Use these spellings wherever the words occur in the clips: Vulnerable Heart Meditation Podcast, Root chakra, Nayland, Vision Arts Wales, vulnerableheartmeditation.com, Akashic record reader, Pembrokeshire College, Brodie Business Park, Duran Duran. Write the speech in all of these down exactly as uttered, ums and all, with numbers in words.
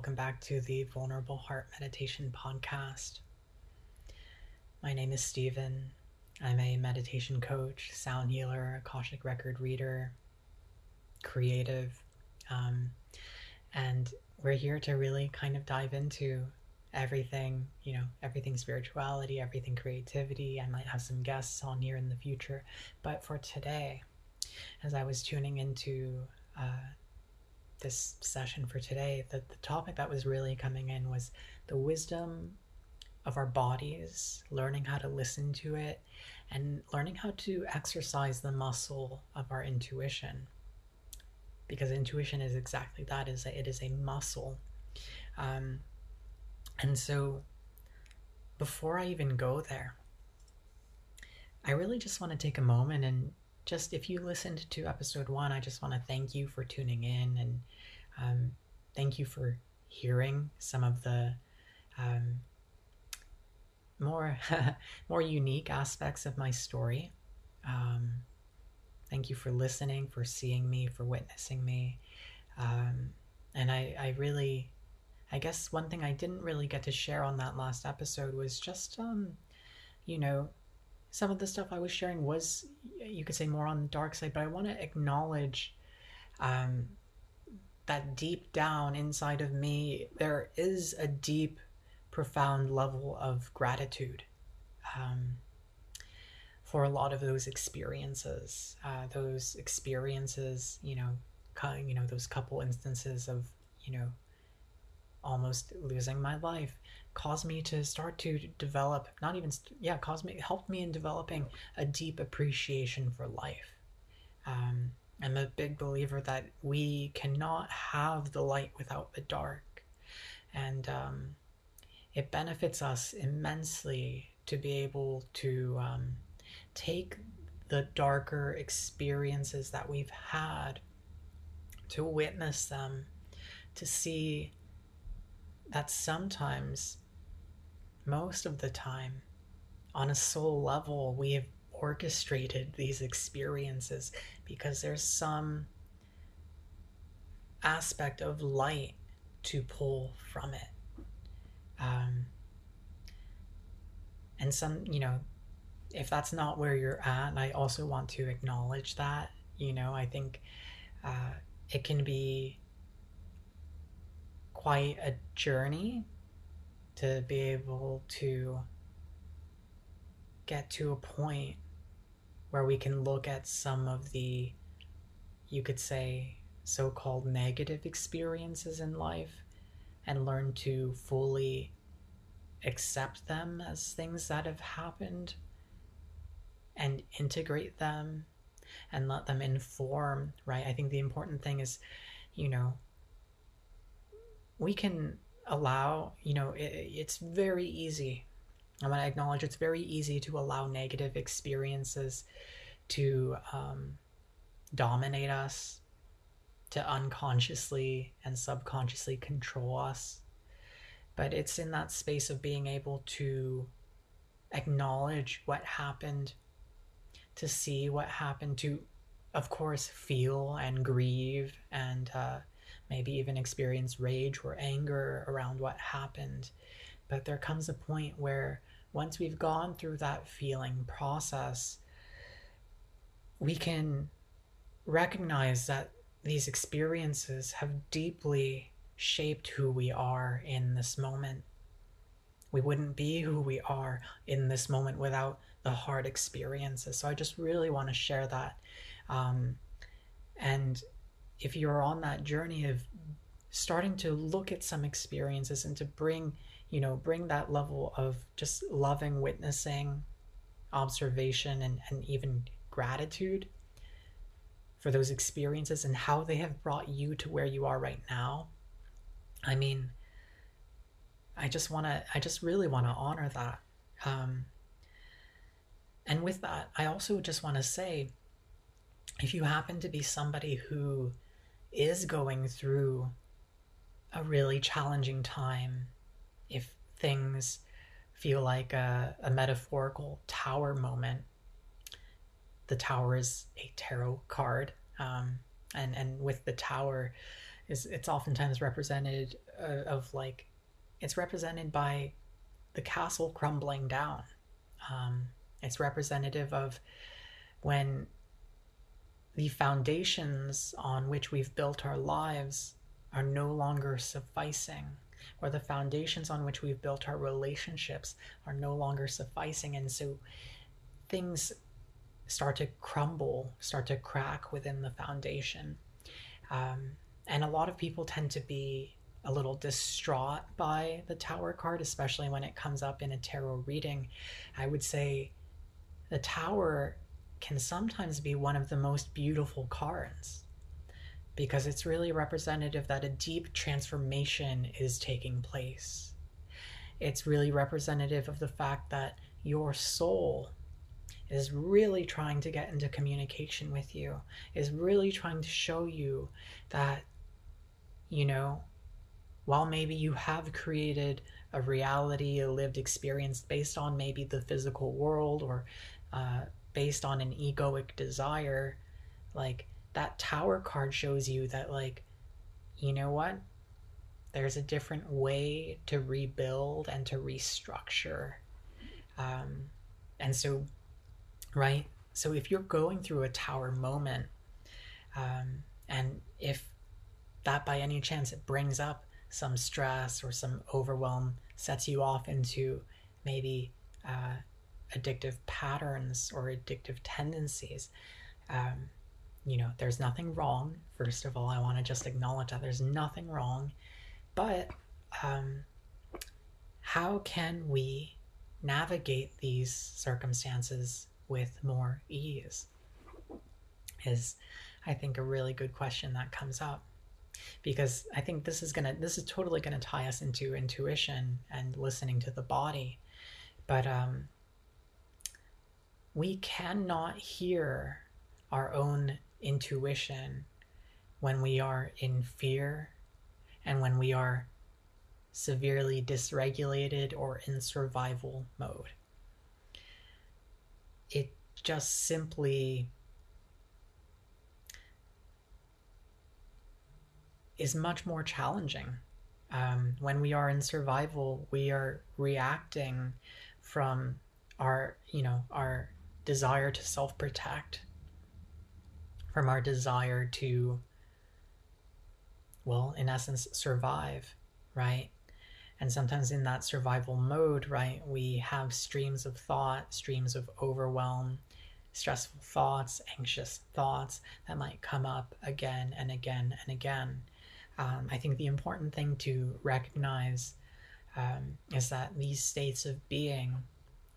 Welcome back to the Vulnerable Heart Meditation Podcast. My name is Stephen. I'm a meditation coach, sound healer, Akashic record reader, creative, um, and we're here to really kind of dive into everything, you know, everything spirituality, everything creativity. I might have some guests on here in the future, but for today, as I was tuning into uh, this session for today, the, the topic that was really coming in was the wisdom of our bodies, learning how to listen to it, and learning how to exercise the muscle of our intuition. Because intuition is exactly that, is that it is a muscle. Um, and so before I even go there, I really just want to take a moment and just, if you listened to episode one, I just want to thank you for tuning in and um, thank you for hearing some of the um, more more unique aspects of my story. Um, thank you for listening, for seeing me, for witnessing me. Um, and I, I really, I guess one thing I didn't really get to share on that last episode was just, um, you know, some of the stuff I was sharing was, you could say, more on the dark side, but I want to acknowledge um, that deep down inside of me, there is a deep, profound level of gratitude um, for a lot of those experiences. Uh, those experiences, you know, cu- you know, those couple instances of, you know, almost losing my life caused me to start to develop, not even, yeah, caused me, helped me in developing a deep appreciation for life. Um, I'm a big believer that we cannot have the light without the dark. And um, it benefits us immensely to be able to um, take the darker experiences that we've had, to witness them, to see that sometimes, most of the time, on a soul level, we have orchestrated these experiences because there's some aspect of light to pull from it. Um, and some, you know, if that's not where you're at, I also want to acknowledge that, you know, I think uh, it can be quite a journey to be able to get to a point where we can look at some of the, you could say, so-called negative experiences in life and learn to fully accept them as things that have happened and integrate them and let them inform, right? I think the important thing is, you know, we can allow, you know, it, it's very easy. I want to acknowledge it's very easy to allow negative experiences to um, dominate us, to unconsciously and subconsciously control us. But it's in that space of being able to acknowledge what happened, to see what happened, to, of course, feel and grieve and, uh, maybe even experience rage or anger around what happened. But there comes a point where once we've gone through that feeling process, we can recognize that these experiences have deeply shaped who we are in this moment. We wouldn't be who we are in this moment without the hard experiences. So I just really want to share that. Um, and if you're on that journey of starting to look at some experiences and to bring, you know, bring that level of just loving, witnessing, observation, and, and even gratitude for those experiences and how they have brought you to where you are right now. I mean, I just want to, I just really want to honor that. Um, and with that, I also just want to say, if you happen to be somebody who is going through a really challenging time, if things feel like a, a metaphorical tower moment, the tower is a tarot card, um, and, and with the tower, is it's oftentimes represented uh, of like, it's represented by the castle crumbling down. Um, it's representative of when the foundations on which we've built our lives are no longer sufficing, or the foundations on which we've built our relationships are no longer sufficing. And so things start to crumble, start to crack within the foundation. Um, and a lot of people tend to be a little distraught by the Tower card, especially when it comes up in a tarot reading. I would say the Tower can sometimes be one of the most beautiful cards, because it's really representative that a deep transformation is taking place. It's really representative of the fact that your soul is really trying to get into communication with you, is really trying to show you that, you know, while maybe you have created a reality, a lived experience based on maybe the physical world or uh, based on an egoic desire, like that Tower card shows you that, like, you know what? There's a different way to rebuild and to restructure. Um, and so, right? So if you're going through a Tower moment, um, and if that by any chance it brings up some stress or some overwhelm, sets you off into maybe uh, addictive patterns or addictive tendencies, um, you know, there's nothing wrong. First of all, I want to just acknowledge that there's nothing wrong. But um, how can we navigate these circumstances with more ease is, I think, a really good question that comes up, because I think this is gonna, this is totally gonna tie us into intuition and listening to the body. But um, we cannot hear our own intuition when we are in fear and when we are severely dysregulated or in survival mode. It just simply is much more challenging. Um, when we are in survival, we are reacting from our, you know, our desire to self-protect, from our desire to, well, in essence, survive, right? And sometimes in that survival mode, right, we have streams of thought, streams of overwhelm, stressful thoughts, anxious thoughts that might come up again and again and again. Um, I think the important thing to recognize um, is that these states of being,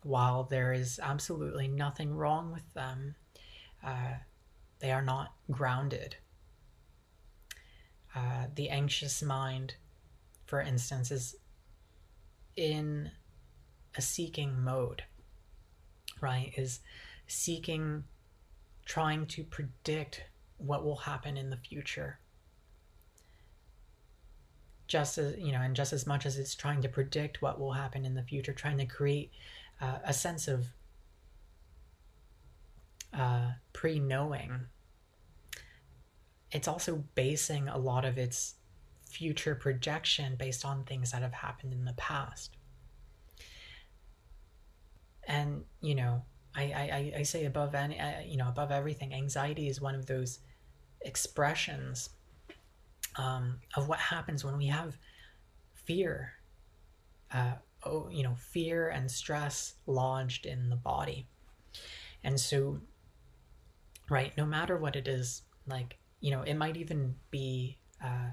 while there is absolutely nothing wrong with them, uh, they are not grounded. Uh, the anxious mind, for instance, is in a seeking mode, right? Is seeking, trying to predict what will happen in the future. Just as, you know, and just as much as it's trying to predict what will happen in the future, trying to create uh, a sense of uh, pre-knowing, it's also basing a lot of its future projection based on things that have happened in the past. And, you know, I, I, I say above any, you know, above everything, anxiety is one of those expressions um, of what happens when we have fear, uh, oh, you know, fear and stress lodged in the body. And so, right, no matter what it is, like, you know, it might even be uh,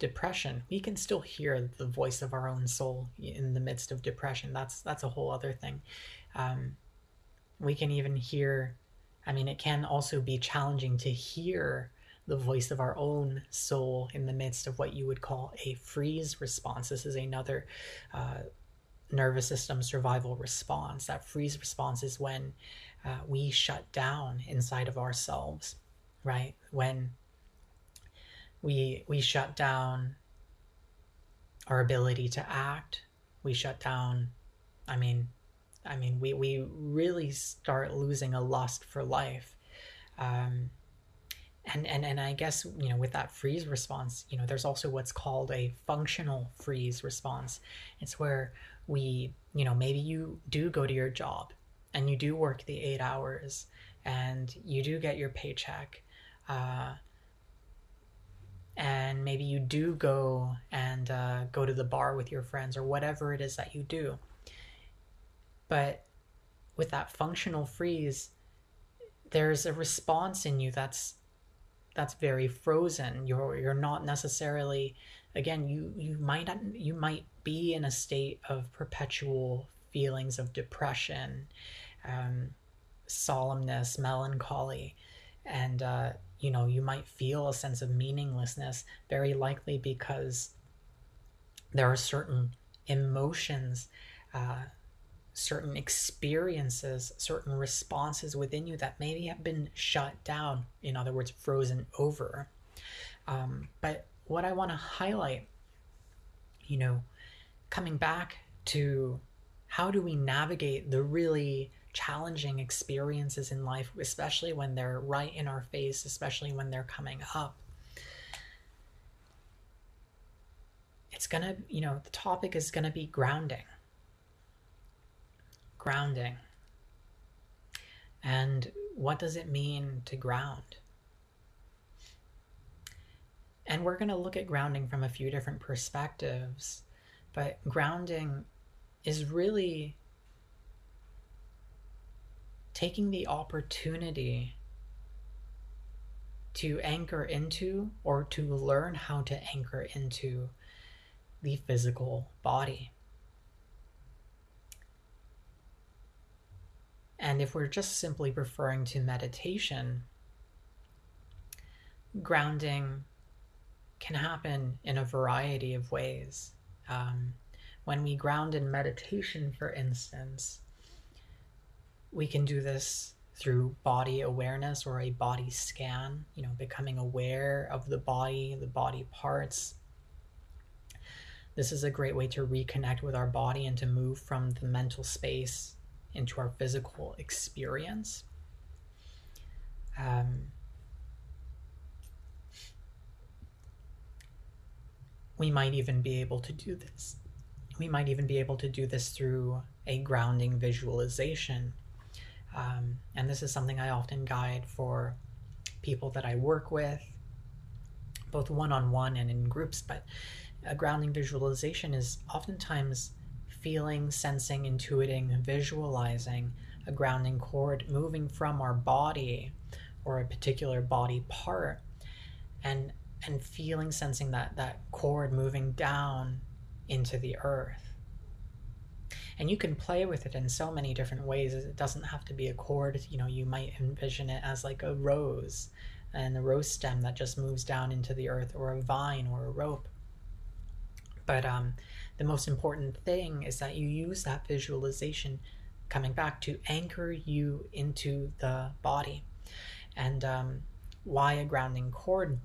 depression. We can still hear the voice of our own soul in the midst of depression. That's that's a whole other thing. Um, we can even hear, I mean, it can also be challenging to hear the voice of our own soul in the midst of what you would call a freeze response. This is another uh, nervous system survival response. That freeze response is when uh, we shut down inside of ourselves, right? When we we shut down our ability to act, we shut down, I mean, I mean, we, we really start losing a lust for life. Um, And, and and I guess, you know, with that freeze response, you know, there's also what's called a functional freeze response. It's where we, you know, maybe you do go to your job and you do work the eight hours and you do get your paycheck. Uh, and maybe you do go and uh, go to the bar with your friends or whatever it is that you do. But with that functional freeze, there's a response in you that's that's very frozen. You're you're not necessarily, again, you you might you might be in a state of perpetual feelings of depression, um, solemnness, melancholy, and uh, you know, you might feel a sense of meaninglessness, very likely because there are certain emotions, uh, certain experiences, certain responses within you that maybe have been shut down, in other words, frozen over. Um, but what I want to highlight, you know, coming back to how do we navigate the really challenging experiences in life, especially when they're right in our face, especially when they're coming up. It's gonna, you know, the topic is gonna be grounding. Grounding. And what does it mean to ground? And we're going to look at grounding from a few different perspectives, but grounding is really taking the opportunity to anchor into, or to learn how to anchor into, the physical body. And if we're just simply referring to meditation, grounding can happen in a variety of ways. Um, when we ground in meditation, for instance, we can do this through body awareness or a body scan, you know, becoming aware of the body, the body parts. This is a great way to reconnect with our body and to move from the mental space into our physical experience. Um, we might even be able to do this. We might even be able to do this through a grounding visualization. Um, and this is something I often guide for people that I work with, both one-on-one and in groups, but a grounding visualization is oftentimes feeling, sensing, intuiting, visualizing a grounding cord moving from our body or a particular body part, and and feeling, sensing that, that cord moving down into the earth. And you can play with it in so many different ways. It doesn't have to be a cord. You know, you might envision it as like a rose and a rose stem that just moves down into the earth, or a vine or a rope. But um, the most important thing is that you use that visualization, coming back, to anchor you into the body. And um, why a grounding cord?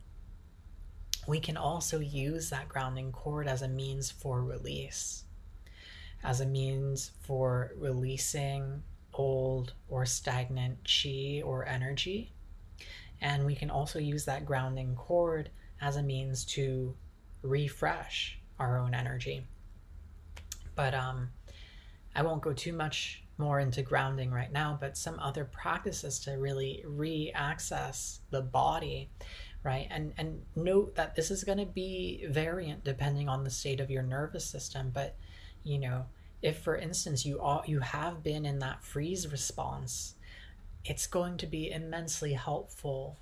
We can also use that grounding cord as a means for release, as a means for releasing old or stagnant chi or energy. And we can also use that grounding cord as a means to refresh our own energy. But um, I won't go too much more into grounding right now, but some other practices to really re-access the body, right? And, and note that this is going to be variant depending on the state of your nervous system. But, you know, if, for instance, you all, you have been in that freeze response, it's going to be immensely helpful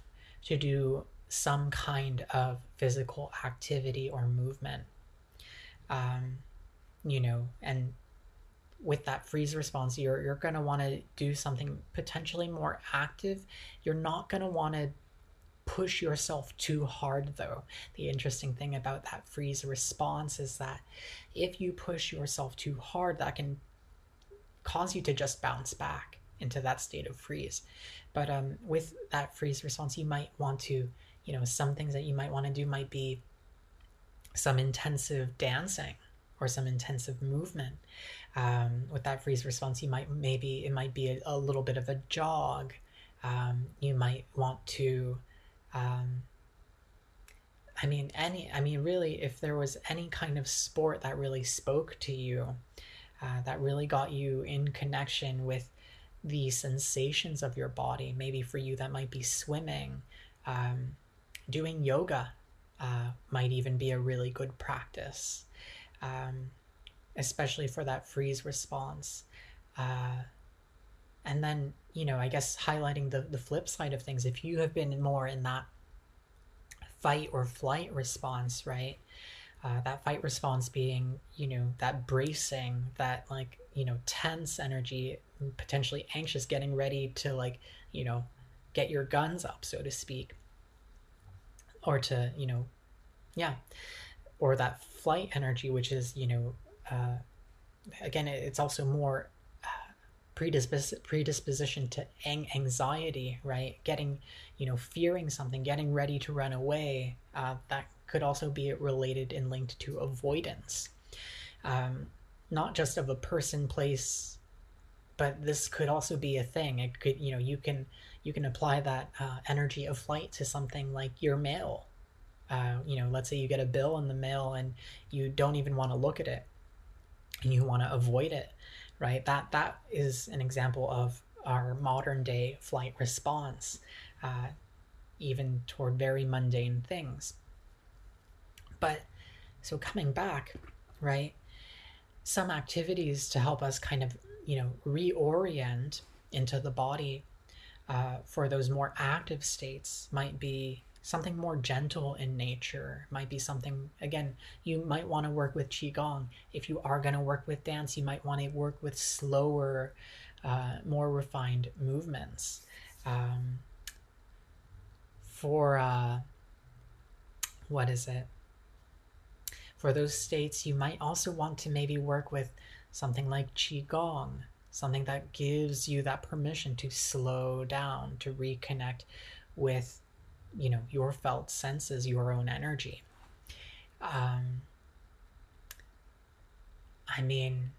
to do some kind of physical activity or movement. Um, you know, and with that freeze response, you're you're going to want to do something potentially more active. You're not going to want to push yourself too hard, though. The interesting thing about that freeze response is that if you push yourself too hard, that can cause you to just bounce back into that state of freeze. But um, with that freeze response, you might want to, you know, some things that you might want to do might be some intensive dancing or some intensive movement. Um, with that freeze response, you might maybe, it might be a, a little bit of a jog. Um, you might want to um, I mean, any, I mean, really, if there was any kind of sport that really spoke to you, uh, that really got you in connection with the sensations of your body, maybe for you that might be swimming, um, doing yoga uh, might even be a really good practice, um, especially for that freeze response. Uh, and then, you know, I guess highlighting the, the flip side of things, if you have been more in that fight or flight response, right? Uh, that fight response being, you know, that bracing, that like, you know, tense energy, potentially anxious, getting ready to like, you know, get your guns up, so to speak, or to, you know, yeah. Or that flight energy, which is, you know, uh, again, it's also more Predispos- predisposition to ang- anxiety, right? Getting, you know, fearing something, getting ready to run away. Uh, that could also be related and linked to avoidance. Um, not just of a person, place, but this could also be a thing. It could, you know, you can, you can apply that uh, energy of flight to something like your mail. Uh, you know, let's say you get a bill in the mail and you don't even want to look at it and you want to avoid it. Right, that that is an example of our modern day flight response, uh, even toward very mundane things. But so coming back, right, some activities to help us kind of, you know, reorient into the body uh, for those more active states might be something more gentle in nature, might be something, again, you might want to work with Qigong. If you are going to work with dance, you might want to work with slower, uh, more refined movements. Um, for, uh, what is it? For those states, you might also want to maybe work with something like Qigong, something that gives you that permission to slow down, to reconnect with, you know, your felt senses, your own energy. Um, I mean,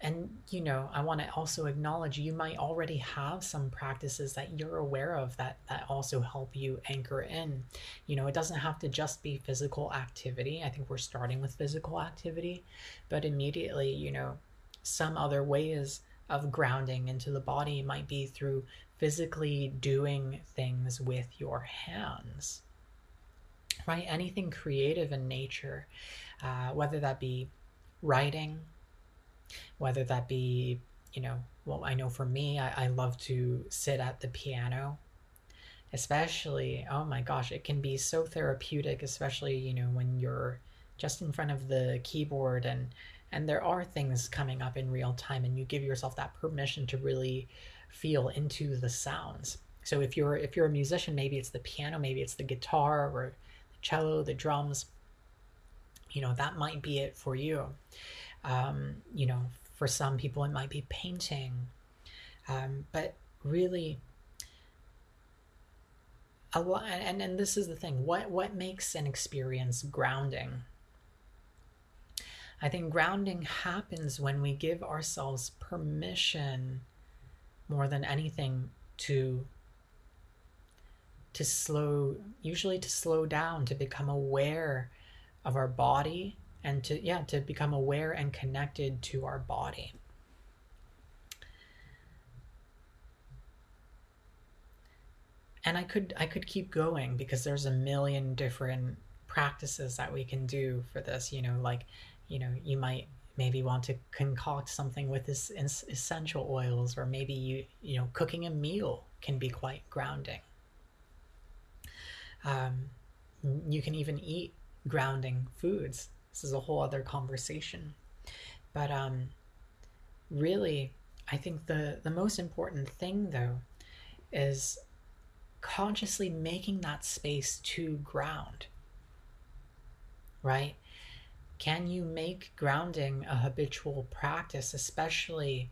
and, you know, I want to also acknowledge you might already have some practices that you're aware of that, that also help you anchor in. You know, it doesn't have to just be physical activity. I think we're starting with physical activity, but immediately, you know, some other ways of grounding into the body might be through physically doing things with your hands, right? Anything creative in nature, uh, whether that be writing, whether that be, you know, well, I know for me, I, I love to sit at the piano, especially, oh my gosh, it can be so therapeutic, especially, you know, when you're just in front of the keyboard and And there are things coming up in real time, and you give yourself that permission to really feel into the sounds. So if you're if you're a musician, maybe it's the piano, maybe it's the guitar or the cello, the drums, you know, that might be it for you. Um, you know, for some people, it might be painting. Um, but really, a lot, and, and this is the thing, what what makes an experience grounding? I think grounding happens when we give ourselves permission more than anything to to slow, usually to slow down, to become aware of our body and to, yeah, to become aware and connected to our body. And I could, I could keep going because there's a million different practices that we can do for this, you know, like, you know, you might maybe want to concoct something with this essential oils, or maybe you, you know, cooking a meal can be quite grounding. Um, you can even eat grounding foods. This is a whole other conversation. But um, really, I think the, the most important thing, though, is consciously making that space to ground, right? Can you make grounding a habitual practice, especially,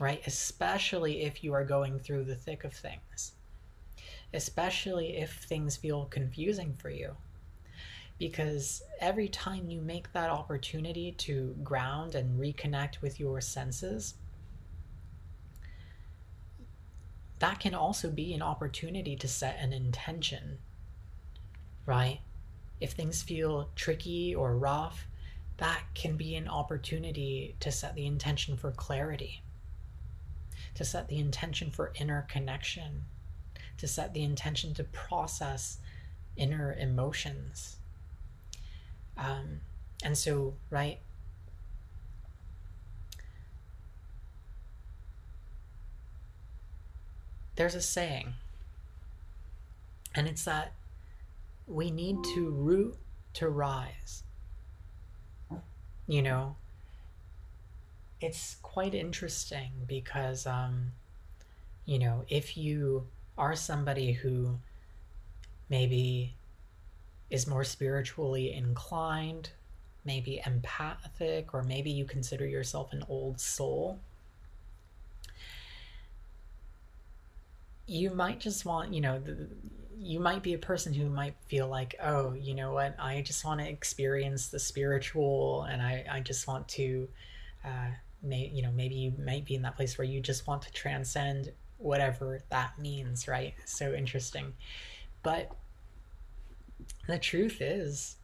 right? Especially if you are going through the thick of things, especially if things feel confusing for you, because every time you make that opportunity to ground and reconnect with your senses, that can also be an opportunity to set an intention, right? If things feel tricky or rough, that can be an opportunity to set the intention for clarity, to set the intention for inner connection, to set the intention to process inner emotions. Um, and so, right, there's a saying, and it's that we need to root to rise. You know, it's quite interesting because, um, you know, if you are somebody who maybe is more spiritually inclined, maybe empathic, or maybe you consider yourself an old soul, you might just want, you know, the, you might be a person who might feel like, oh, you know what, I just want to experience the spiritual, and I, I just want to, uh, may, you know, maybe you might be in that place where you just want to transcend whatever that means, right? So interesting. But the truth is,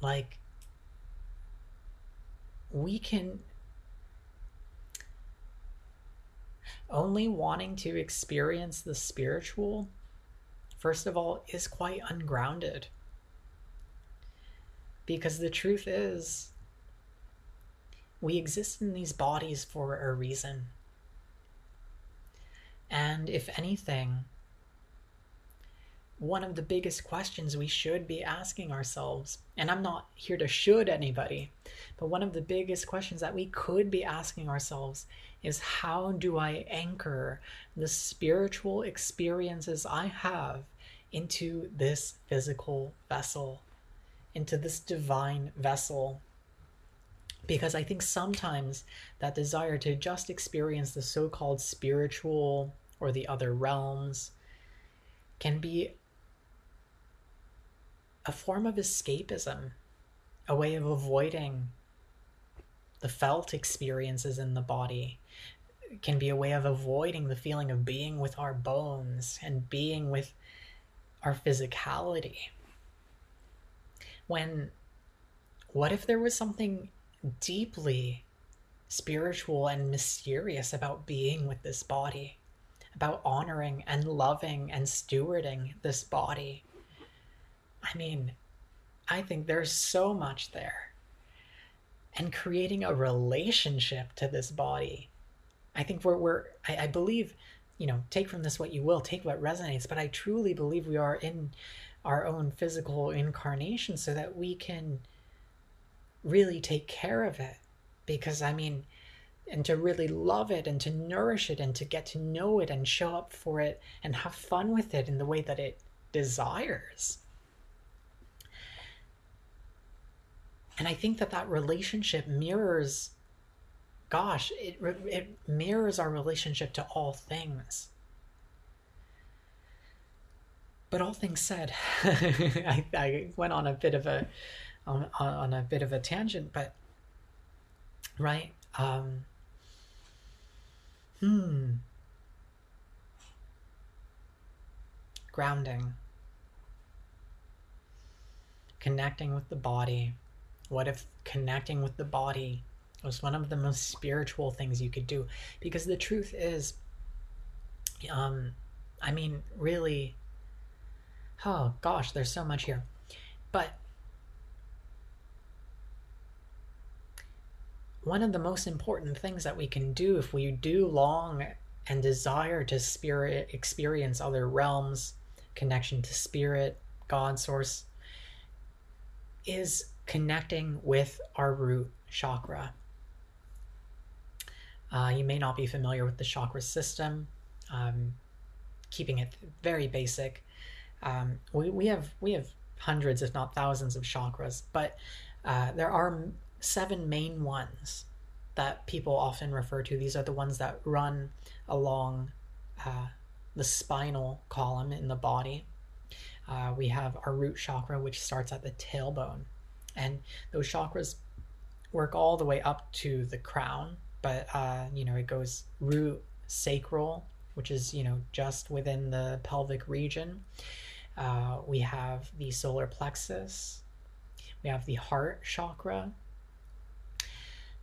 like, we can, only wanting to experience the spiritual, first of all, is quite ungrounded. Because the truth is, we exist in these bodies for a reason. And if anything, one of the biggest questions we should be asking ourselves, and I'm not here to should anybody, but one of the biggest questions that we could be asking ourselves is, how do I anchor the spiritual experiences I have into this physical vessel, into this divine vessel? Because I think sometimes that desire to just experience the so-called spiritual or the other realms can be a form of escapism, a way of avoiding the felt experiences in the body. It can be a way of avoiding the feeling of being with our bones and being with our physicality. When, what if there was something deeply spiritual and mysterious about being with this body, about honoring and loving and stewarding this body? I mean, I think there's so much there. And creating a relationship to this body. I think we're, we're I, I believe, you know, take from this what you will, take what resonates, but I truly believe we are in our own physical incarnation so that we can really take care of it. Because, I mean, and to really love it and to nourish it and to get to know it and show up for it and have fun with it in the way that it desires. And I think that that relationship mirrors, gosh, it, it mirrors our relationship to all things. But all things said, I, I went on a bit of a, on, on a bit of a tangent, but right. Um, hmm. Grounding. Connecting with the body. What if connecting with the body was one of the most spiritual things you could do? Because the truth is, um, I mean, really, oh gosh, there's so much here. But one of the most important things that we can do if we do long and desire to spirit experience other realms, connection to spirit, God, source, is connecting with our root chakra. Uh, you may not be familiar with the chakra system, um, keeping it very basic. Um, we, we have we have hundreds, if not thousands, of chakras, but uh, there are seven main ones that people often refer to. These are the ones that run along uh, the spinal column in the body. Uh, we have our root chakra, which starts at the tailbone. And those chakras work all the way up to the crown, but, uh, you know, it goes root, sacral, which is, you know, just within the pelvic region. Uh, we have the solar plexus. We have the heart chakra,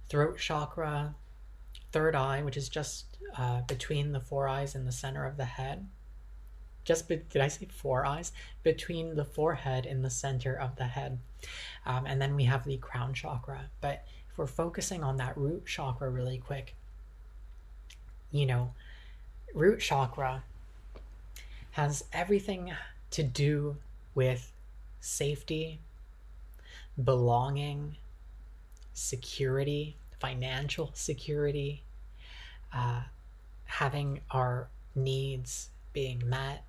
throat chakra, third eye, which is just uh, between the four eyes and the center of the head. Just, be- did I say four eyes? Between the forehead and the center of the head. Um, and then we have the crown chakra. But if we're focusing on that root chakra really quick, you know, root chakra has everything to do with safety, belonging, security, financial security, uh, having our needs being met,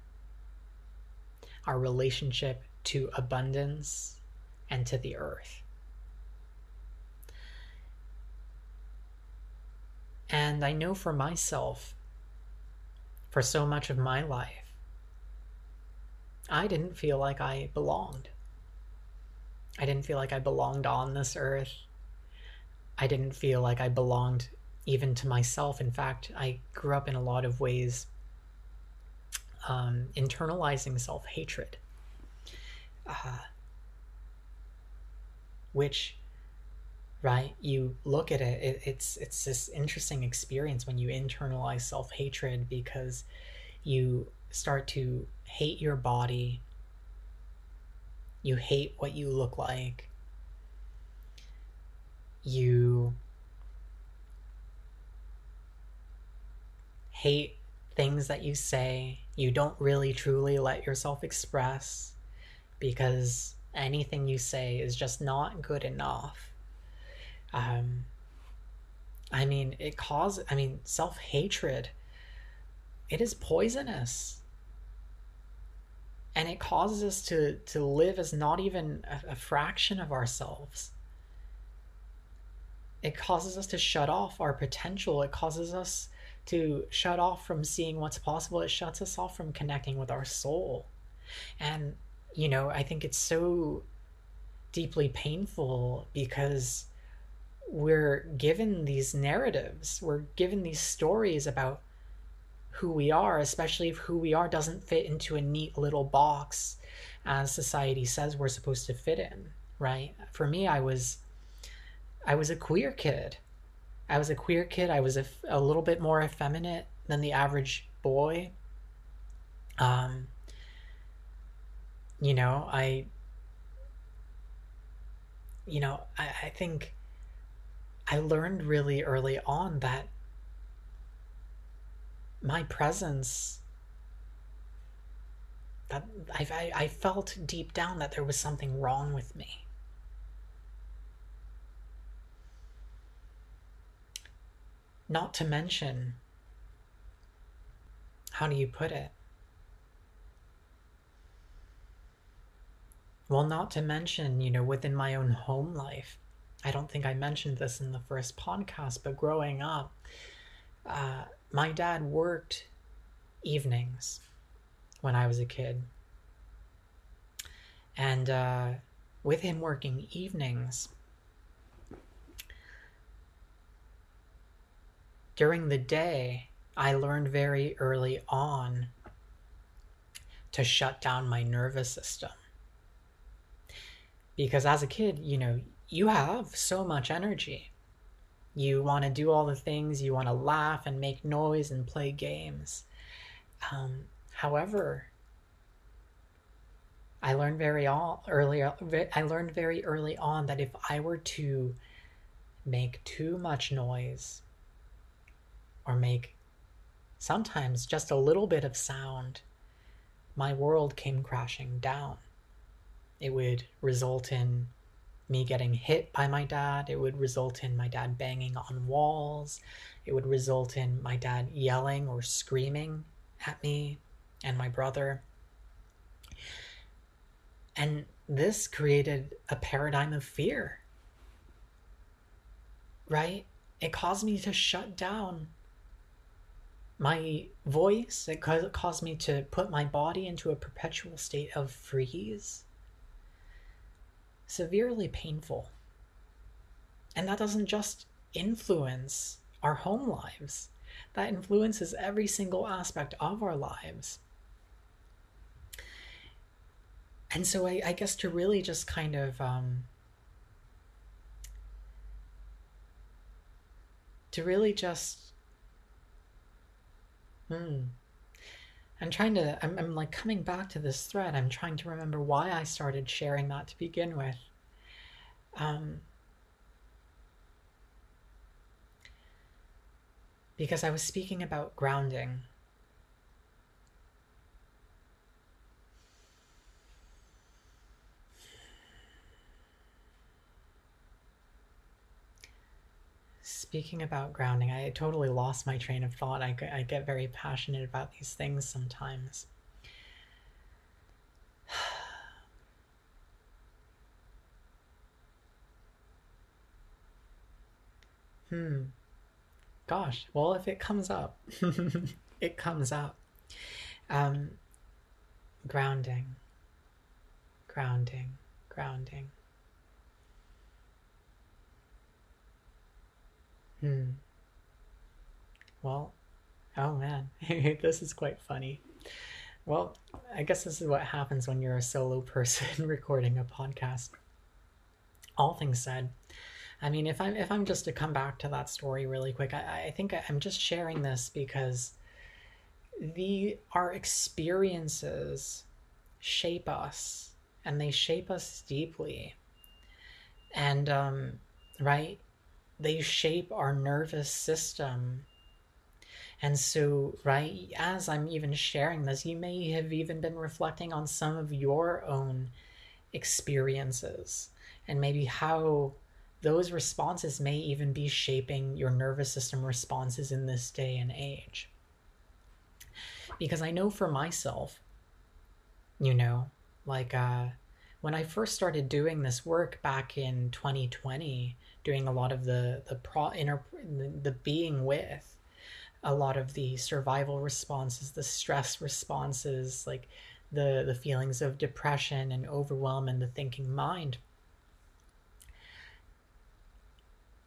our relationship to abundance and to the earth. And I know for myself, for so much of my life, I didn't feel like I belonged. I didn't feel like I belonged on this earth. I didn't feel like I belonged even to myself. In fact, I grew up in a lot of ways um, internalizing self-hatred, uh, which, right, you look at it, it, it's it's this interesting experience when you internalize self-hatred, because you start to hate your body, you hate what you look like, you hate things that you say, you don't really truly let yourself express because anything you say is just not good enough. Um, I mean, it causes, I mean, self-hatred, it is poisonous. And it causes us to, to live as not even a, a fraction of ourselves. It causes us to shut off our potential. It causes us to shut off from seeing what's possible. It shuts us off from connecting with our soul. And, you know, I think it's so deeply painful because we're given these narratives. We're given these stories about who we are, especially if who we are doesn't fit into a neat little box as society says we're supposed to fit in, right? For me, I was... I was a queer kid. I was a queer kid. I was a, a little bit more effeminate than the average boy. Um, you know, I, you know, I, I think I learned really early on that my presence, that I, I, I felt deep down that there was something wrong with me. Not to mention, how do you put it? Well, not to mention, you know, within my own home life, I don't think I mentioned this in the first podcast, but growing up, uh, my dad worked evenings when I was a kid. And uh, with him working evenings, during the day, I learned very early on to shut down my nervous system. Because as a kid, you know, you have so much energy. You want to do all the things, you want to laugh and make noise and play games. Um, however, I learned very all, early, I learned very early on that if I were to make too much noise, or make sometimes just a little bit of sound, my world came crashing down. It would result in me getting hit by my dad. It would result in my dad banging on walls. It would result in my dad yelling or screaming at me and my brother. And this created a paradigm of fear, right? It caused me to shut down my voice. It caused me to put my body into a perpetual state of freeze. Severely painful. And that doesn't just influence our home lives. that influences every single aspect of our lives. And so I, I guess to really just kind of, um, to really just, hmm, I'm trying to, I'm, I'm like coming back to this thread. I'm trying to remember why I started sharing that to begin with. Um, because I was speaking about grounding. Speaking about grounding, I totally lost my train of thought. I, I get very passionate about these things sometimes. hmm. Gosh, well, if it comes up, it comes up. Um, grounding, grounding, grounding. Hmm. Well, oh man, this is quite funny. Well, I guess this is what happens when you're a solo person recording a podcast. All things said, I mean, if I'm if I'm just to come back to that story really quick, I, I think I'm just sharing this because the our experiences shape us, and they shape us deeply, and um, right. They shape our nervous system. And so, right, as I'm even sharing this, you may have even been reflecting on some of your own experiences and maybe how those responses may even be shaping your nervous system responses in this day and age. Because I know for myself, you know, like uh, when I first started doing this work back in twenty twenty, doing a lot of the the pro inner the being with a lot of the survival responses, the stress responses, like the the feelings of depression and overwhelm and the thinking mind,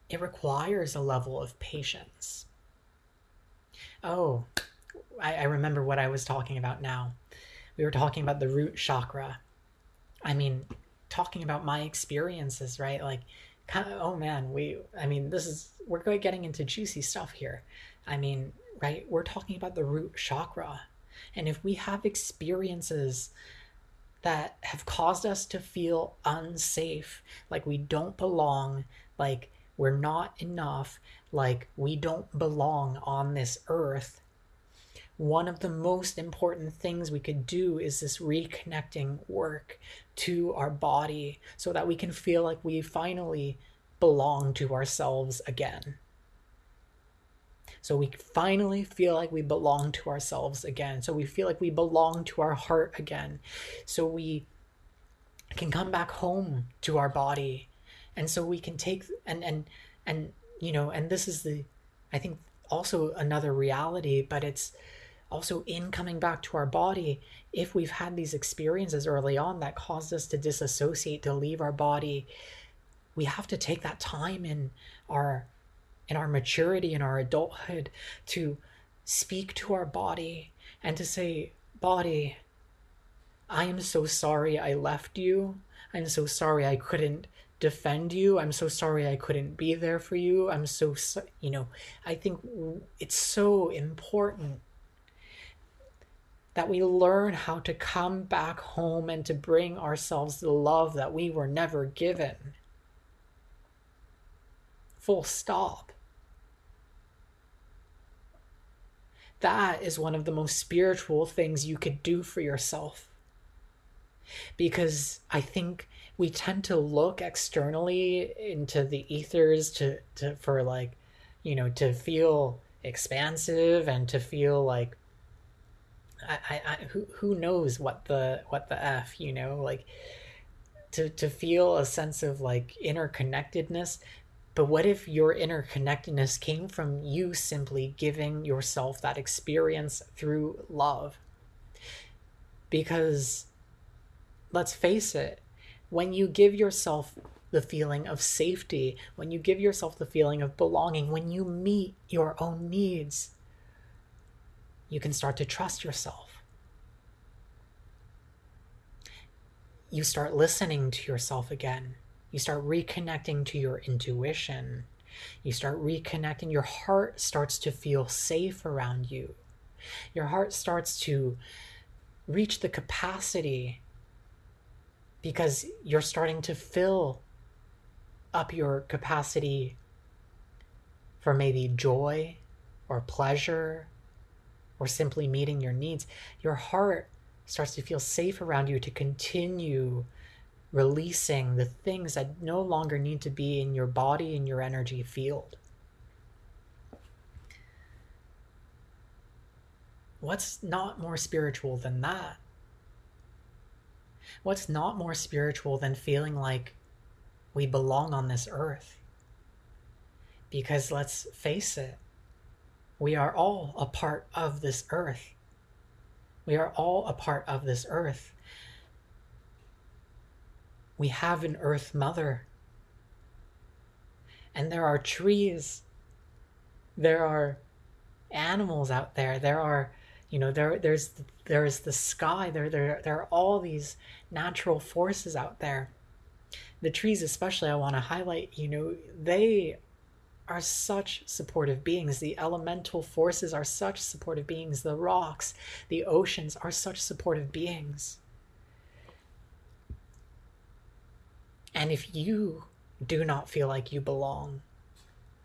it requires a level of patience. Oh, I, I remember what I was talking about now. We were talking about the root chakra. I mean, talking about my experiences, right? Like, oh man, we, I mean, this is, we're getting into juicy stuff here. I mean, right, we're talking about the root chakra. And if we have experiences that have caused us to feel unsafe, like we don't belong, like we're not enough, like we don't belong on this earth, one of the most important things we could do is this reconnecting work to our body so that we can feel like we finally belong to ourselves again. So we finally feel like we belong to ourselves again. So we feel like we belong to our heart again. So we can come back home to our body. And so we can take, and, and, and, you know, and this is the, I think also another reality, but it's also in coming back to our body, if we've had these experiences early on that caused us to disassociate, to leave our body, we have to take that time in our in our maturity, in our adulthood, to speak to our body and to say, body, I am so sorry I left you. I'm so sorry I couldn't defend you. I'm so sorry I couldn't be there for you. I'm so, so you know, I think it's so important that we learn how to come back home and to bring ourselves the love that we were never given. Full stop. That is one of the most spiritual things you could do for yourself. Because I think we tend to look externally into the ethers to, to for like, you know, to feel expansive and to feel like, I, I, I who who knows what the what the F, you know, like to to feel a sense of like interconnectedness. But what if your interconnectedness came from you simply giving yourself that experience through love? Because let's face it, when you give yourself the feeling of safety, when you give yourself the feeling of belonging, when you meet your own needs, you can start to trust yourself. You start listening to yourself again. You start reconnecting to your intuition. You start reconnecting. Your heart starts to feel safe around you. Your heart starts to reach the capacity because you're starting to fill up your capacity for maybe joy or pleasure or simply meeting your needs. Your heart starts to feel safe around you to continue releasing the things that no longer need to be in your body and your energy field. What's not more spiritual than that? What's not more spiritual than feeling like we belong on this earth? Because let's face it, we are all a part of this earth. We are all a part of this earth. We have an earth mother. And there are trees. There are animals out there. There are, you know, there there's there is the sky. There there there are all these natural forces out there. The trees especially, I want to highlight, you know, they are such supportive beings. The elemental forces are such supportive beings. The rocks, the oceans are such supportive beings. And if you do not feel like you belong,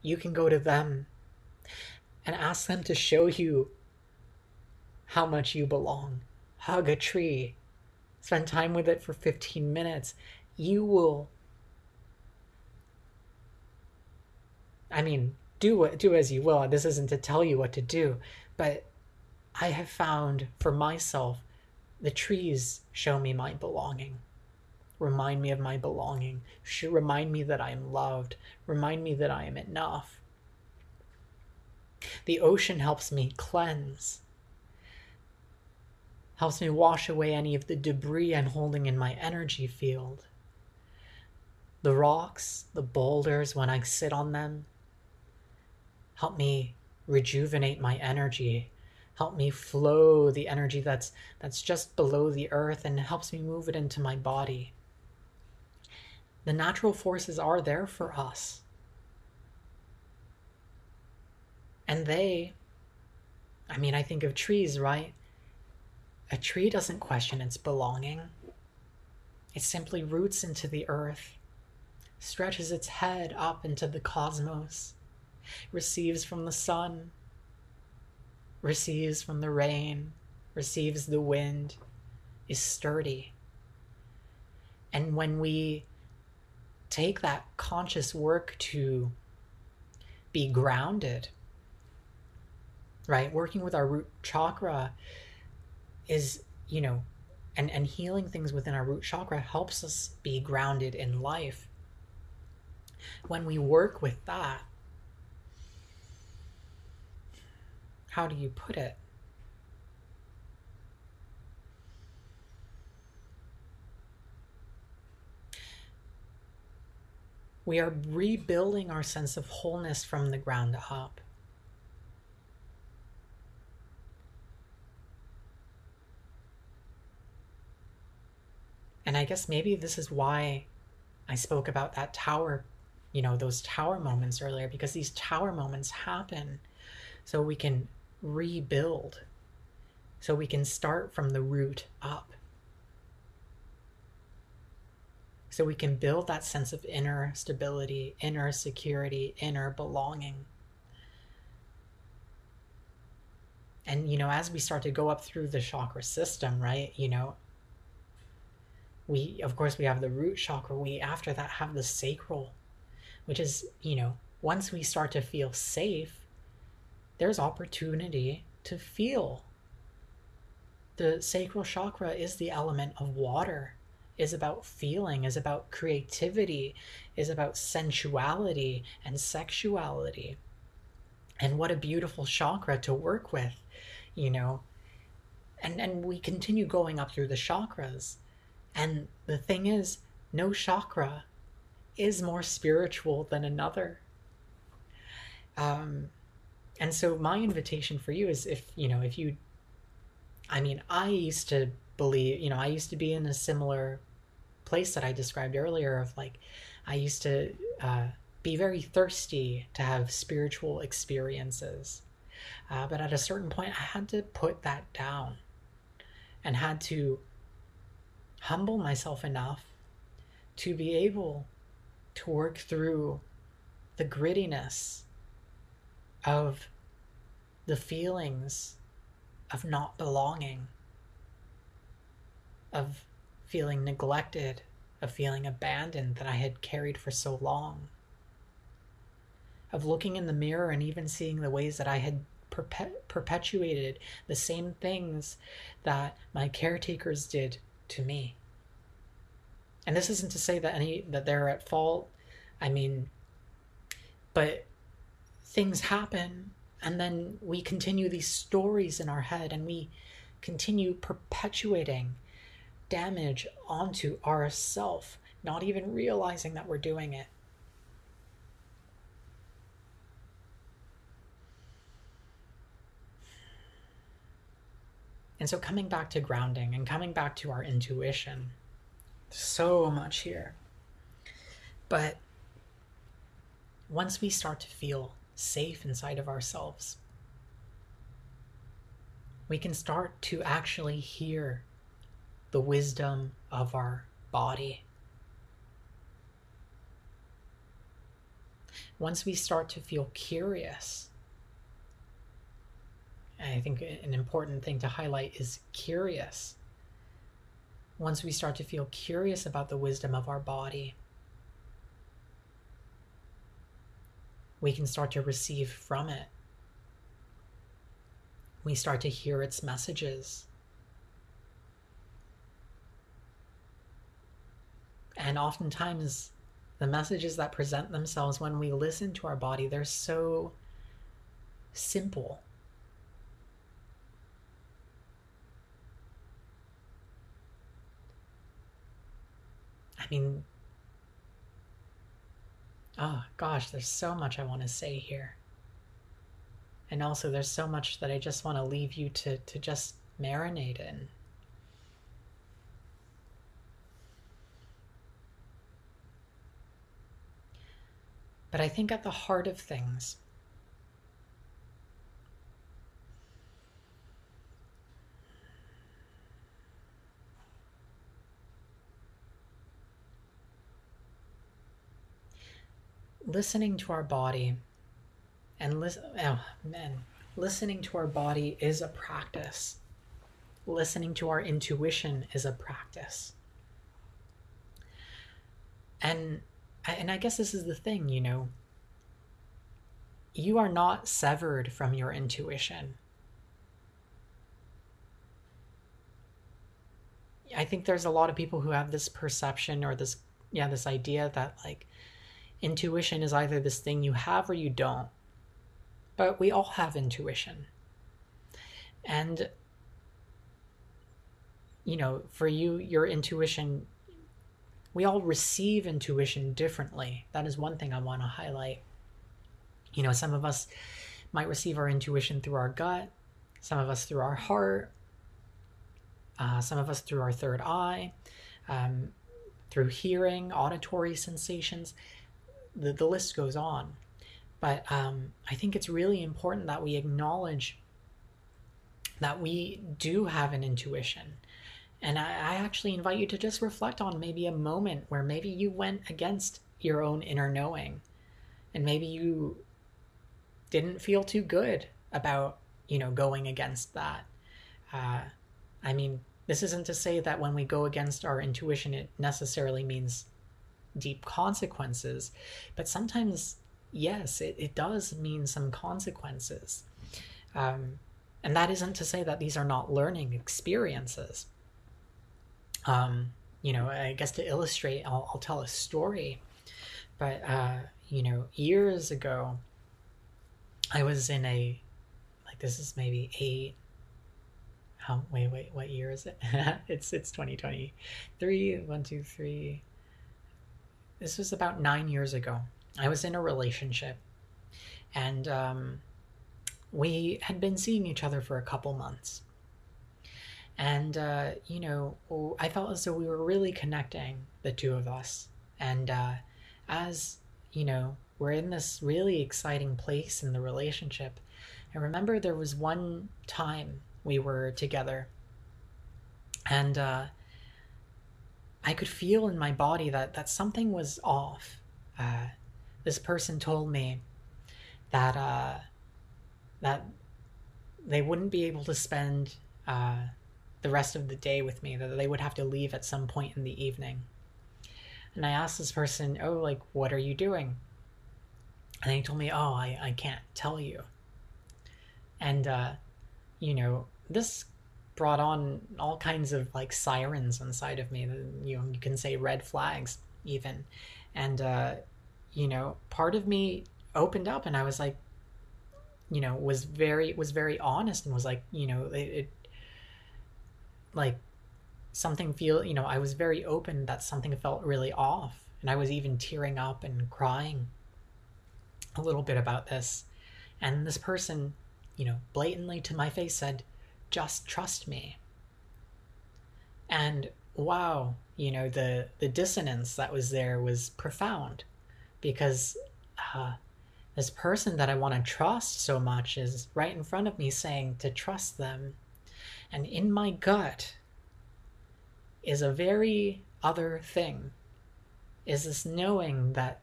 you can go to them and ask them to show you how much you belong. Hug a tree, spend time with it for fifteen minutes. You will, I mean, do do as you will. This isn't to tell you what to do, but I have found for myself, the trees show me my belonging. Remind me of my belonging. Remind me that I am loved. Remind me that I am enough. The ocean helps me cleanse. Helps me wash away any of the debris I'm holding in my energy field. The rocks, the boulders, when I sit on them, help me rejuvenate my energy. Help me flow the energy that's that's just below the earth and helps me move it into my body. The natural forces are there for us. And they, I mean, I think of trees, right? A tree doesn't question its belonging. It simply roots into the earth, stretches its head up into the cosmos, receives from the sun, receives from the rain, receives the wind, is sturdy. And when we take that conscious work to be grounded, right, working with our root chakra is, you know, and, and healing things within our root chakra helps us be grounded in life. When we work with that, how do you put it? We are rebuilding our sense of wholeness from the ground up. And I guess maybe this is why I spoke about that tower, you know, those tower moments earlier, because these tower moments happen so we can rebuild, so we can start from the root up, so we can build that sense of inner stability, inner security, inner belonging. And, you know, as we start to go up through the chakra system, right, you know, we, of course, we have the root chakra. We, after that, have the sacral, which is, you know, once we start to feel safe, there's opportunity to feel. The sacral chakra is the element of water, is about feeling, is about creativity, is about sensuality and sexuality. And what a beautiful chakra to work with, you know. And, and we continue going up through the chakras. And the thing is, no chakra is more spiritual than another. Um, And so my invitation for you is, if, you know, if you, I mean, I used to believe, you know, I used to be in a similar place that I described earlier of like, I used to uh, be very thirsty to have spiritual experiences. Uh, but at a certain point, I had to put that down and had to humble myself enough to be able to work through the grittiness of the feelings of not belonging, of feeling neglected, of feeling abandoned that I had carried for so long, of looking in the mirror and even seeing the ways that I had perpe- perpetuated the same things that my caretakers did to me. And this isn't to say that any that they're at fault. I mean, but things happen, and then we continue these stories in our head, and we continue perpetuating damage onto ourself, not even realizing that we're doing it. And so coming back to grounding and coming back to our intuition, so much here. But once we start to feel safe inside of ourselves, we can start to actually hear the wisdom of our body. Once we start to feel curious, I think an important thing to highlight is curious. Once we start to feel curious about the wisdom of our body, we can start to receive from it. We start to hear its messages. And oftentimes, the messages that present themselves when we listen to our body, they're so simple. I mean, oh gosh, there's so much I want to say here. And also there's so much that I just want to leave you to, to just marinate in. But I think at the heart of things, listening to our body and listen, oh man, listening to our body is a practice. Listening to our intuition is a practice. And, and I guess this is the thing, you know, you are not severed from your intuition. I think there's a lot of people who have this perception or this, yeah, this idea that like, intuition is either this thing you have or you don't, but we all have intuition. And, you know, for you, your intuition, we all receive intuition differently. That is one thing I want to highlight. You know, some of us might receive our intuition through our gut, some of us through our heart, uh, some of us through our third eye, um, through hearing, auditory sensations. The, the list goes on, but um, I think it's really important that we acknowledge that we do have an intuition. And I, I actually invite you to just reflect on maybe a moment where maybe you went against your own inner knowing, and maybe you didn't feel too good about, you know, going against that. Uh, I mean, this isn't to say that when we go against our intuition, it necessarily means deep consequences, but sometimes yes, it, it does mean some consequences, um, and that isn't to say that these are not learning experiences. Um, you know, I guess to illustrate, I'll, I'll tell a story. But uh, you know, years ago, I was in a like this is maybe eight. Oh wait, wait, what year is it? it's it's twenty twenty-three. One, two, three. This was about nine years ago. I was in a relationship, and um, we had been seeing each other for a couple months. And, uh, you know, I felt as though we were really connecting, the two of us. And uh, as, you know, we're in this really exciting place in the relationship, I remember there was one time we were together and uh, I could feel in my body that, that something was off. Uh, this person told me that uh, that they wouldn't be able to spend uh, the rest of the day with me, that they would have to leave at some point in the evening. And I asked this person, oh, like, what are you doing? And he told me, oh, I, I can't tell you. And, uh, you know, this brought on all kinds of, like, sirens inside of me. You know, you can say red flags, even. And, uh, you know, part of me opened up and I was like, you know, was very, was very honest and was like, you know, it, it like, something feel, you know, I was very open that something felt really off. And I was even tearing up and crying a little bit about this. And this person, you know, blatantly to my face said, just trust me. And wow, you know, the, the dissonance that was there was profound, because uh, this person that I want to trust so much is right in front of me saying to trust them. And in my gut is a very other thing, is this knowing that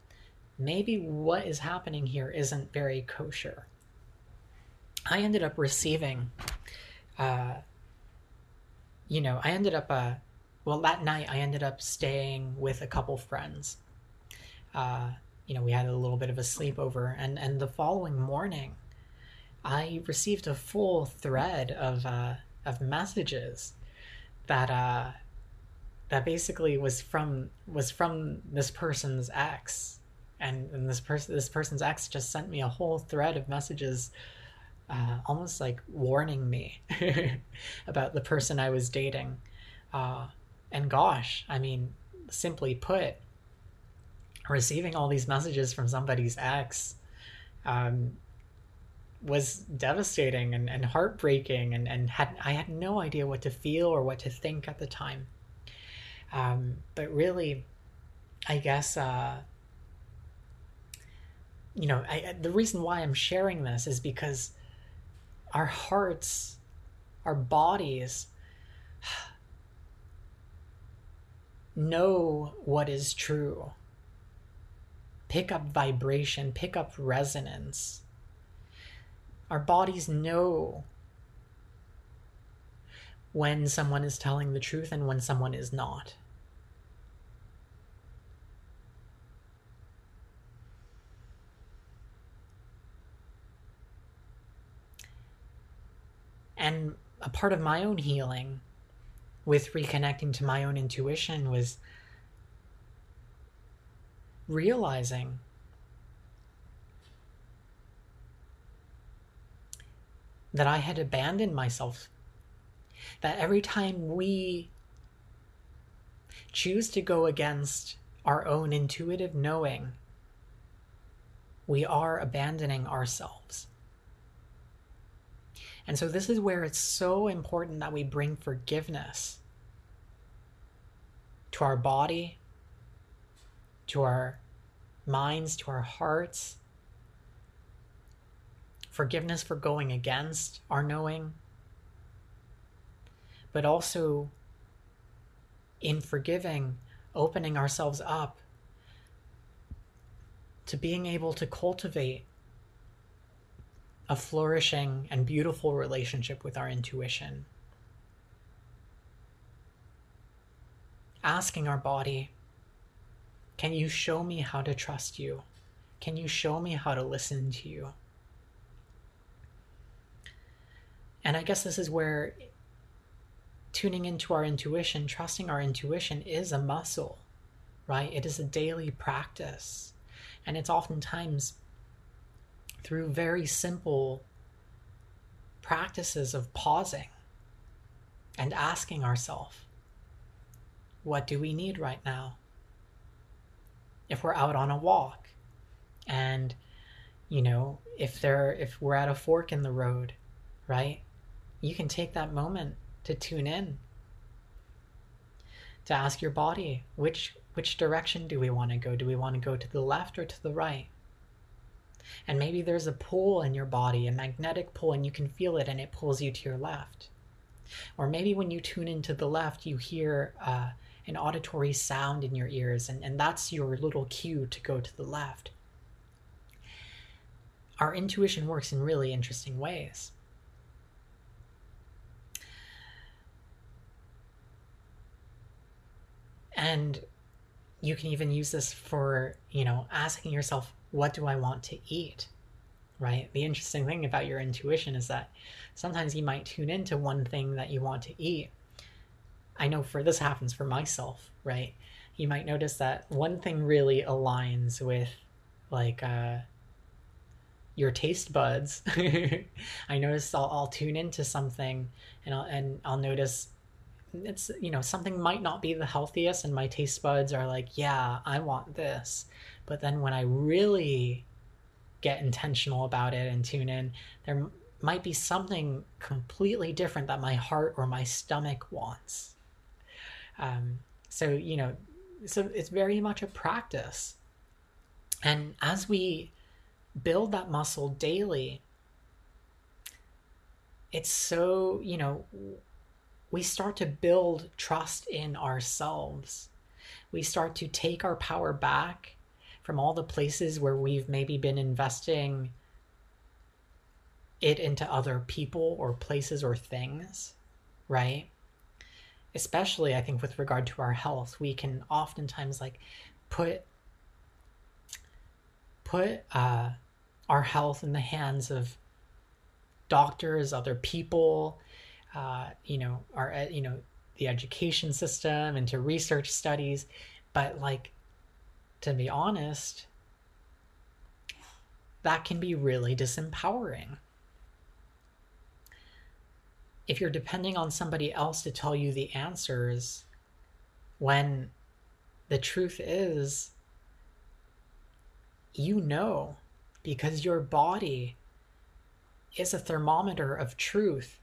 maybe what is happening here isn't very kosher. I ended up receiving, uh, you know, I ended up, uh, well, that night I ended up staying with a couple friends. Uh, you know, we had a little bit of a sleepover, and, and the following morning, I received a full thread of, uh, of messages that, uh, that basically was from, was from this person's ex. And, and this person, this person's ex just sent me a whole thread of messages, Uh, almost like warning me about the person I was dating. Uh, and gosh, I mean, simply put, receiving all these messages from somebody's ex um, was devastating and, and heartbreaking, and, and had, I had no idea what to feel or what to think at the time. Um, but really, I guess... Uh, you know, I, the reason why I'm sharing this is because our hearts, our bodies know what is true. Pick up vibration, pick up resonance. Our bodies know when someone is telling the truth and when someone is not. And a part of my own healing with reconnecting to my own intuition was realizing that I had abandoned myself. That every time we choose to go against our own intuitive knowing, we are abandoning ourselves. And so this is where it's so important that we bring forgiveness to our body, to our minds, to our hearts. Forgiveness for going against our knowing, but also in forgiving, opening ourselves up to being able to cultivate a flourishing and beautiful relationship with our intuition. Asking our body, can you show me how to trust you? Can you show me how to listen to you? And I guess this is where tuning into our intuition, trusting our intuition is a muscle, right? It is a daily practice. And it's oftentimes through very simple practices of pausing and asking ourselves, what do we need right now? If we're out on a walk and, you know, if there, if we're at a fork in the road, right? You can take that moment to tune in, to ask your body, which, which direction do we want to go? Do we want to go to the left or to the right? And maybe there's a pull in your body, a magnetic pull, and you can feel it and it pulls you to your left. Or maybe when you tune into the left, you hear uh, an auditory sound in your ears, and, and that's your little cue to go to the left. Our intuition works in really interesting ways. And you can even use this for, you know, asking yourself, what do I want to eat, right? The interesting thing about your intuition is that sometimes you might tune into one thing that you want to eat. I know for this happens for myself, right? You might notice that one thing really aligns with like uh, your taste buds. I notice I'll, I'll tune into something and I'll, and I'll notice it's, you know, something might not be the healthiest and my taste buds are like, yeah, I want this. But then when I really get intentional about it and tune in, there m- might be something completely different that my heart or my stomach wants. Um, so, you know, so it's very much a practice. And as we build that muscle daily, it's so, you know, we start to build trust in ourselves. We start to take our power back from all the places where we've maybe been investing it into other people or places or things, right? Especially, I think, with regard to our health, we can oftentimes like put put uh, our health in the hands of doctors, other people, uh, you know, our you know the education system, into research studies, but like, to be honest, that can be really disempowering. If you're depending on somebody else to tell you the answers, when the truth is, you know, because your body is a thermometer of truth.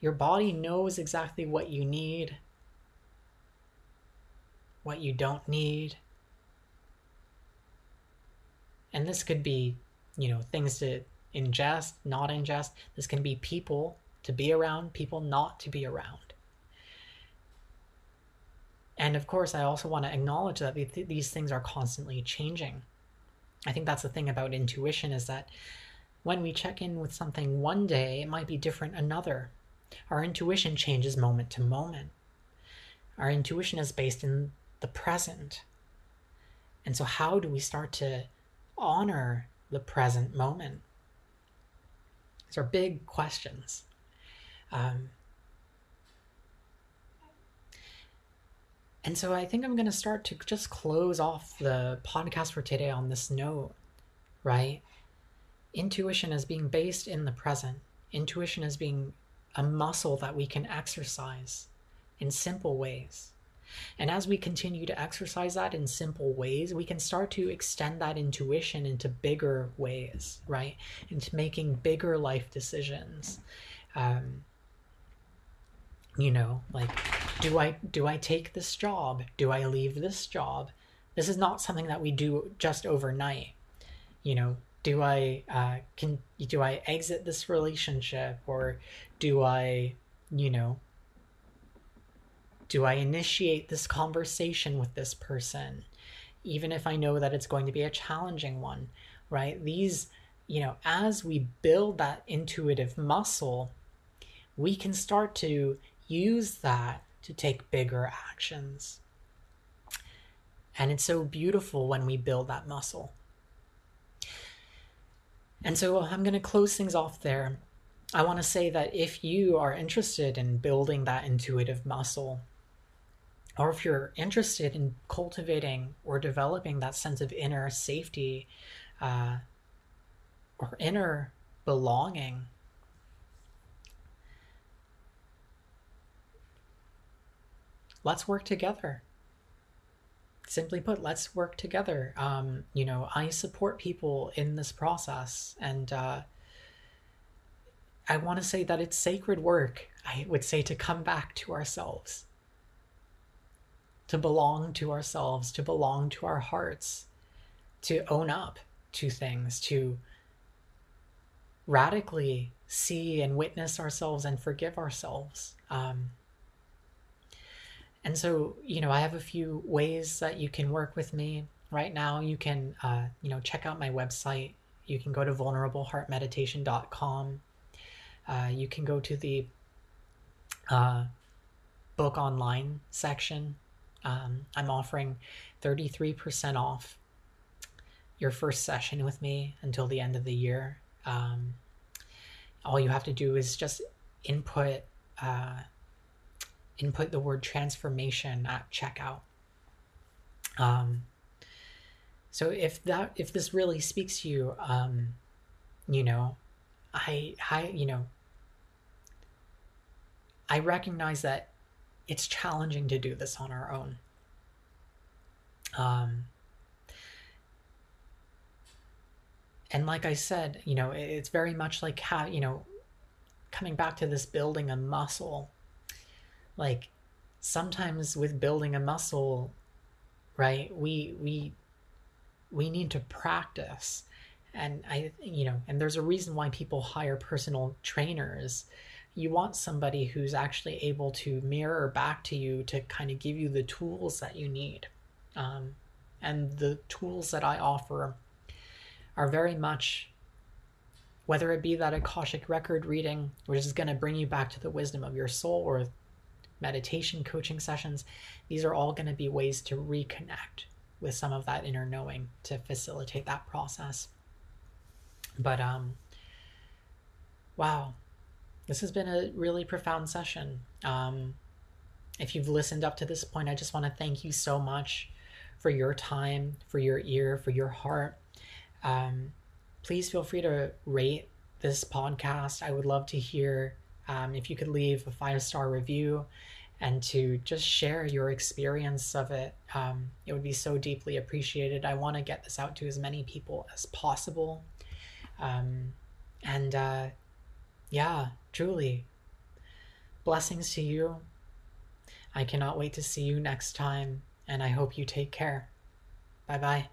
Your body knows exactly what you need, what you don't need. And this could be, you know, things to ingest, not ingest. This can be people to be around, people not to be around. And of course, I also want to acknowledge that th- these things are constantly changing. I think that's the thing about intuition, is that when we check in with something one day, it might be different another. Our intuition changes moment to moment. Our intuition is based in the present. And so how do we start to honor the present moment? These are big questions. Um, and so I think I'm going to start to just close off the podcast for today on this note, right? Intuition is being based in the present. Intuition is being a muscle that we can exercise in simple ways. And as we continue to exercise that in simple ways, we can start to extend that intuition into bigger ways, right? Into making bigger life decisions. Um, you know, like, do I do I take this job? Do I leave this job? This is not something that we do just overnight. You know, do I uh, can do I exit this relationship, or do I, you know, do I initiate this conversation with this person, even if I know that it's going to be a challenging one, right? These, you know, as we build that intuitive muscle, we can start to use that to take bigger actions. And it's so beautiful when we build that muscle. And so I'm going to close things off there. I want to say that if you are interested in building that intuitive muscle, or if you're interested in cultivating or developing that sense of inner safety uh, or inner belonging, let's work together. simply put, let's work together. Um, you know, I support people in this process, and uh, I want to say that it's sacred work. I would say to come back to ourselves, to belong to ourselves, to belong to our hearts, to own up to things, to radically see and witness ourselves and forgive ourselves. Um, and so, you know, I have a few ways that you can work with me right now. You can, uh, you know, check out my website. You can go to vulnerable heart meditation dot com. Uh, you can go to the uh, book online section. Um, I'm offering thirty-three percent off your first session with me until the end of the year. Um, all you have to do is just input uh, input the word transformation at checkout. Um, so if that if this really speaks to you, um, you know, I I you know, I recognize that it's challenging to do this on our own. Um, and like I said, you know, it's very much like how, you know, coming back to this building a muscle, like sometimes with building a muscle, right, we, we, we need to practice. And I, you know, and there's a reason why people hire personal trainers. You want somebody who's actually able to mirror back to you to kind of give you the tools that you need. Um, and the tools that I offer are very much, whether it be that Akashic record reading, which is going to bring you back to the wisdom of your soul, or meditation coaching sessions, these are all going to be ways to reconnect with some of that inner knowing to facilitate that process. But, um, wow. This has been a really profound session. Um, if you've listened up to this point, I just want to thank you so much for your time, for your ear, for your heart. Um, please feel free to rate this podcast. I would love to hear um, if you could leave a five-star review and to just share your experience of it. Um, it would be so deeply appreciated. I want to get this out to as many people as possible. Um, and uh, yeah. Truly, blessings to you. I cannot wait to see you next time, and I hope you take care. Bye-bye.